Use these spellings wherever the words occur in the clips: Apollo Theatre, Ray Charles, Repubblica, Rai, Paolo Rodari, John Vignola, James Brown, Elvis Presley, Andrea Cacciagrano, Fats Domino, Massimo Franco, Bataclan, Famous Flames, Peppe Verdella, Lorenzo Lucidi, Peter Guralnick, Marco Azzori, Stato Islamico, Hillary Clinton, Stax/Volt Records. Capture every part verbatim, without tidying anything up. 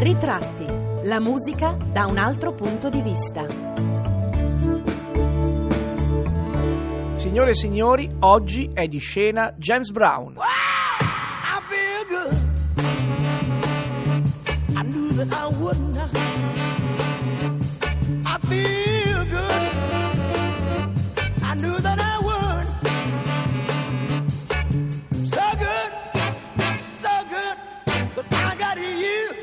Ritratti, la musica da un altro punto di vista. Signore e signori, oggi è di scena James Brown. Wow, I feel good. I knew that I wouldn't. I feel good. I knew that I would. So good, so good, but I got you.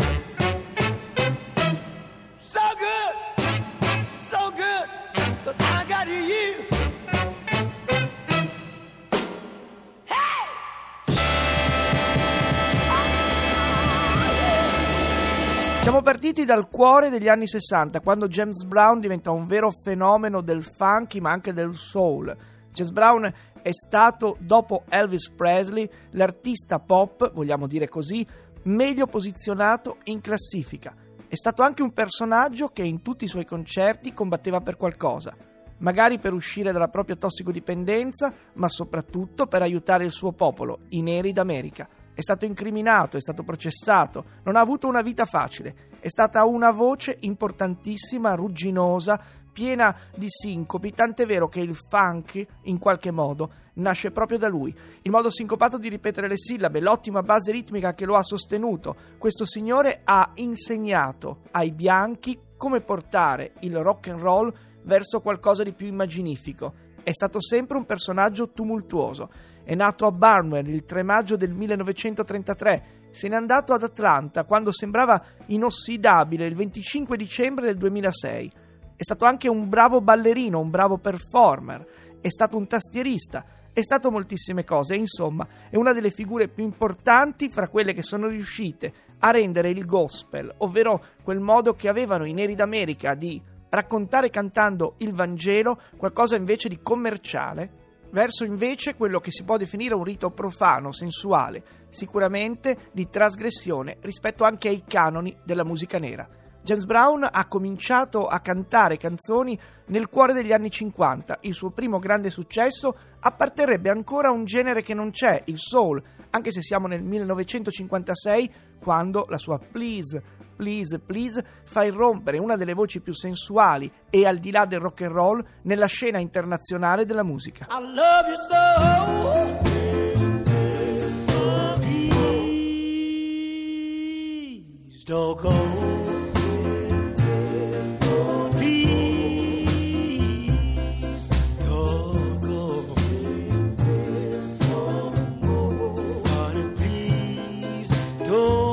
Siamo partiti dal cuore degli anni sessanta, quando James Brown diventa un vero fenomeno del funky ma anche del soul. James Brown è stato, dopo Elvis Presley, l'artista pop, vogliamo dire così, meglio posizionato in classifica. È stato anche un personaggio che in tutti i suoi concerti combatteva per qualcosa, magari per uscire dalla propria tossicodipendenza, ma soprattutto per aiutare il suo popolo, i neri d'America. È stato incriminato, è stato processato, non ha avuto una vita facile. È stata una voce importantissima, rugginosa, piena di sincopi, tant'è vero che il funk, in qualche modo, nasce proprio da lui. Il modo sincopato di ripetere le sillabe, l'ottima base ritmica che lo ha sostenuto. Questo signore ha insegnato ai bianchi come portare il rock and roll verso qualcosa di più immaginifico. È stato sempre un personaggio tumultuoso. È nato a Barnwell il tre maggio del millenovecentotrentatré, se n'è andato ad Atlanta quando sembrava inossidabile il venticinque dicembre del duemilasei. È stato anche un bravo ballerino, un bravo performer, è stato un tastierista, è stato moltissime cose, e insomma è una delle figure più importanti fra quelle che sono riuscite a rendere il gospel, ovvero quel modo che avevano i neri d'America di raccontare cantando il Vangelo, qualcosa invece di commerciale, verso invece quello che si può definire un rito profano, sensuale, sicuramente di trasgressione rispetto anche ai canoni della musica nera. James Brown ha cominciato a cantare canzoni nel cuore degli anni cinquanta. Il suo primo grande successo apparterrebbe ancora a un genere che non c'è, il soul, anche se siamo nel millenovecentocinquantasei, quando la sua Please, Please, Please fa irrompere una delle voci più sensuali e al di là del rock and roll nella scena internazionale della musica. I love you so. Please don't go. Please don't go. Honey, please don't.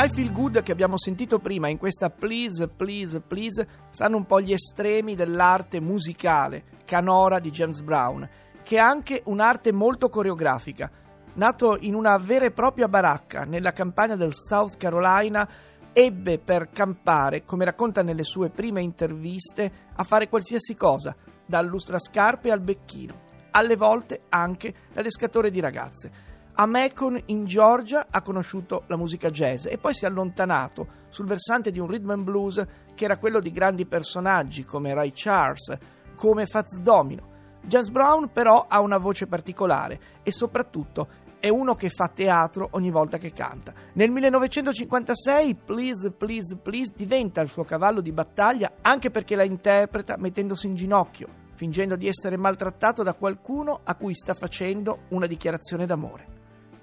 I Feel Good che abbiamo sentito prima in questa Please, Please, Please stanno un po' gli estremi dell'arte musicale canora di James Brown, che è anche un'arte molto coreografica. Nato in una vera e propria baracca nella campagna del South Carolina, ebbe per campare, come racconta nelle sue prime interviste, a fare qualsiasi cosa, dal lustrascarpe al becchino, alle volte anche da pescatore di ragazze. A Macon, in Georgia, ha conosciuto la musica jazz e poi si è allontanato sul versante di un rhythm and blues che era quello di grandi personaggi come Ray Charles, come Fats Domino. James Brown però ha una voce particolare e soprattutto è uno che fa teatro ogni volta che canta. Nel millenovecentocinquantasei Please, Please, Please diventa il suo cavallo di battaglia, anche perché la interpreta mettendosi in ginocchio, fingendo di essere maltrattato da qualcuno a cui sta facendo una dichiarazione d'amore.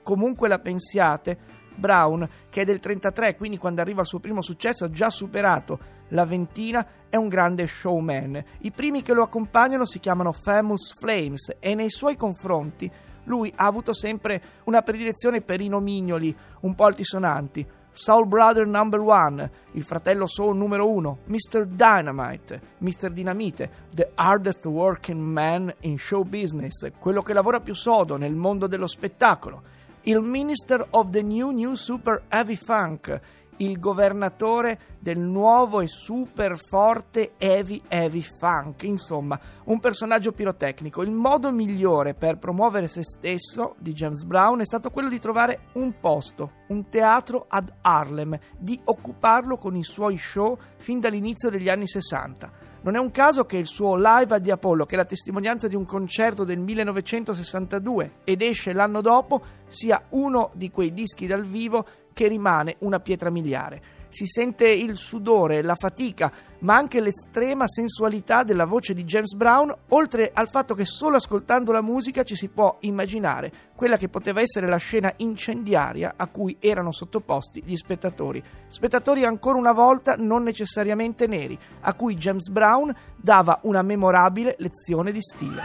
Comunque la pensiate, Brown, che è del trentatré, quindi quando arriva al suo primo successo ha già superato la ventina, è un grande showman. I primi che lo accompagnano si chiamano Famous Flames e nei suoi confronti lui ha avuto sempre una predilezione per i nomignoli un po' altisonanti. Soul Brother number one, il fratello Soul numero uno, mister Dynamite, mister Dinamite, the hardest working man in show business, quello che lavora più sodo nel mondo dello spettacolo, il minister of the new new super heavy funk, il governatore del nuovo e super forte heavy heavy funk, insomma un personaggio pirotecnico. Il modo migliore per promuovere se stesso di James Brown è stato quello di trovare un posto, un teatro ad Harlem, di occuparlo con i suoi show fin dall'inizio degli anni sessanta. Non è un caso che il suo Live ad Apollo, che è la testimonianza di un concerto del millenovecentosessantadue ed esce l'anno dopo, sia uno di quei dischi dal vivo che rimane una pietra miliare. Si sente il sudore, la fatica, ma anche l'estrema sensualità della voce di James Brown, oltre al fatto che solo ascoltando la musica ci si può immaginare quella che poteva essere la scena incendiaria a cui erano sottoposti gli spettatori. Spettatori ancora una volta non necessariamente neri, a cui James Brown dava una memorabile lezione di stile.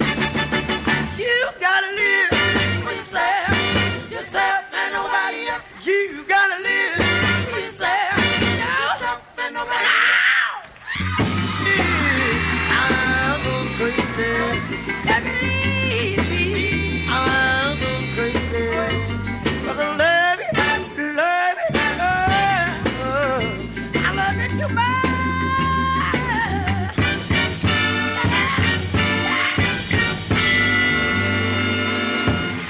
You gotta live for yourself, yourself and nobody else. You gotta live for yourself, yourself and nobody else. I'm crazy.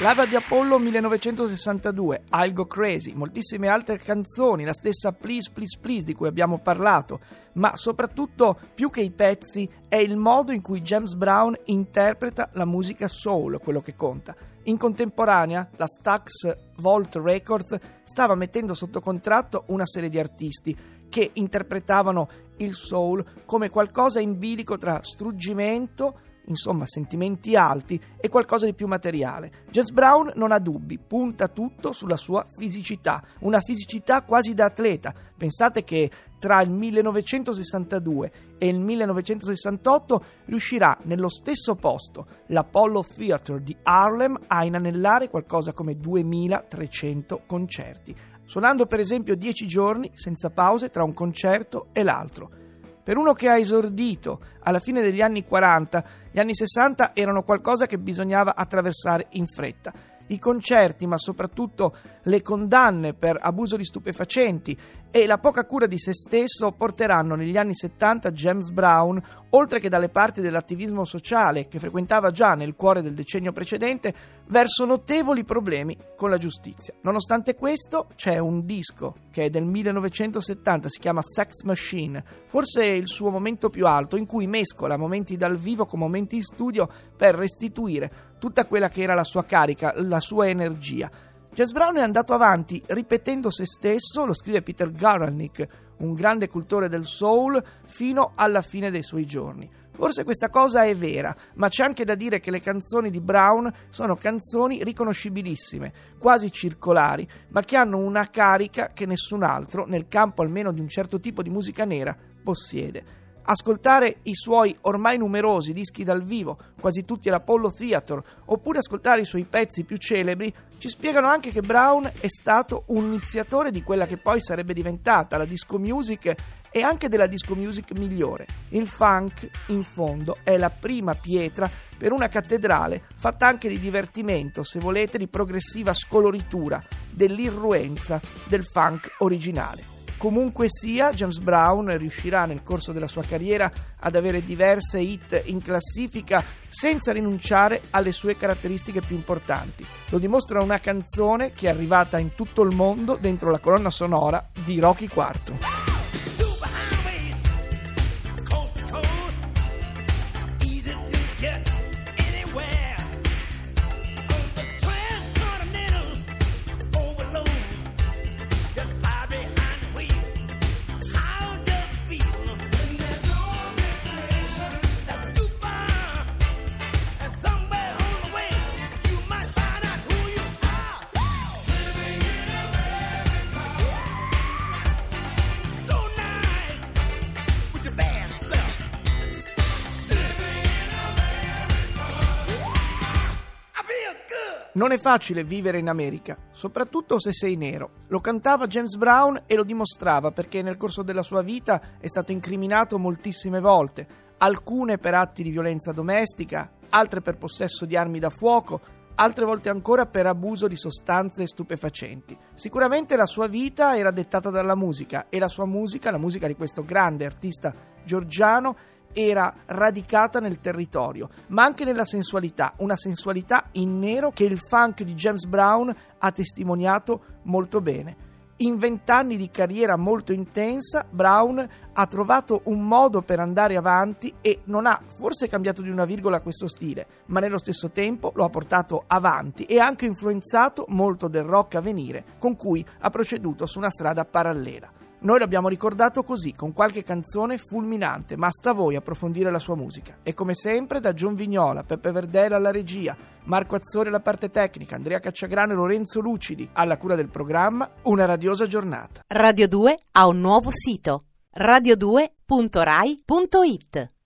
Live di Apollo millenovecentosessantadue, I'll Go Crazy, moltissime altre canzoni, la stessa Please Please Please di cui abbiamo parlato, ma soprattutto più che i pezzi è il modo in cui James Brown interpreta la musica soul, quello che conta. In contemporanea, la Stax/Volt Records stava mettendo sotto contratto una serie di artisti che interpretavano il soul come qualcosa in bilico tra struggimento, insomma sentimenti alti, e qualcosa di più materiale. James Brown non ha dubbi, punta tutto sulla sua fisicità, una fisicità quasi da atleta. Pensate che tra il millenovecentosessantadue e il millenovecentosessantotto riuscirà nello stesso posto, l'Apollo Theatre di Harlem, a inanellare qualcosa come duemilatrecento concerti, suonando per esempio dieci giorni senza pause tra un concerto e l'altro. Per uno che ha esordito alla fine degli anni quaranta, gli anni sessanta erano qualcosa che bisognava attraversare in fretta. I concerti, ma soprattutto le condanne per abuso di stupefacenti e la poca cura di se stesso, porteranno negli anni settanta James Brown, oltre che dalle parti dell'attivismo sociale che frequentava già nel cuore del decennio precedente, verso notevoli problemi con la giustizia. Nonostante questo, c'è un disco che è del millenovecentosettanta, si chiama Sex Machine, forse il suo momento più alto, in cui mescola momenti dal vivo con momenti in studio per restituire tutta quella che era la sua carica, la sua energia. James Brown è andato avanti ripetendo se stesso, lo scrive Peter Guralnick, un grande cultore del soul, fino alla fine dei suoi giorni. Forse questa cosa è vera, ma c'è anche da dire che le canzoni di Brown sono canzoni riconoscibilissime, quasi circolari, ma che hanno una carica che nessun altro, nel campo almeno di un certo tipo di musica nera, possiede. Ascoltare i suoi ormai numerosi dischi dal vivo, quasi tutti all'Apollo Theatre, oppure ascoltare i suoi pezzi più celebri, ci spiegano anche che Brown è stato un iniziatore di quella che poi sarebbe diventata la disco music, e anche della disco music migliore. Il funk, in fondo, è la prima pietra per una cattedrale fatta anche di divertimento, se volete, di progressiva scoloritura dell'irruenza del funk originale. Comunque sia, James Brown riuscirà nel corso della sua carriera ad avere diverse hit in classifica senza rinunciare alle sue caratteristiche più importanti. Lo dimostra una canzone che è arrivata in tutto il mondo dentro la colonna sonora di Rocky quarto. Non è facile vivere in America, soprattutto se sei nero. Lo cantava James Brown e lo dimostrava perché nel corso della sua vita è stato incriminato moltissime volte, alcune per atti di violenza domestica, altre per possesso di armi da fuoco, altre volte ancora per abuso di sostanze stupefacenti. Sicuramente la sua vita era dettata dalla musica e la sua musica, la musica di questo grande artista georgiano, era radicata nel territorio, ma anche nella sensualità, una sensualità in nero che il funk di James Brown ha testimoniato molto bene. In vent'anni di carriera molto intensa, Brown ha trovato un modo per andare avanti e non ha forse cambiato di una virgola questo stile, ma nello stesso tempo lo ha portato avanti e ha anche influenzato molto del rock a venire, con cui ha proceduto su una strada parallela. Noi l'abbiamo ricordato così, con qualche canzone fulminante, ma sta a voi approfondire la sua musica. E come sempre da John Vignola, Peppe Verdella alla regia, Marco Azzori alla parte tecnica, Andrea Cacciagrano e Lorenzo Lucidi alla cura del programma, una radiosa giornata. Radio due ha un nuovo sito, radio due punto rai punto it.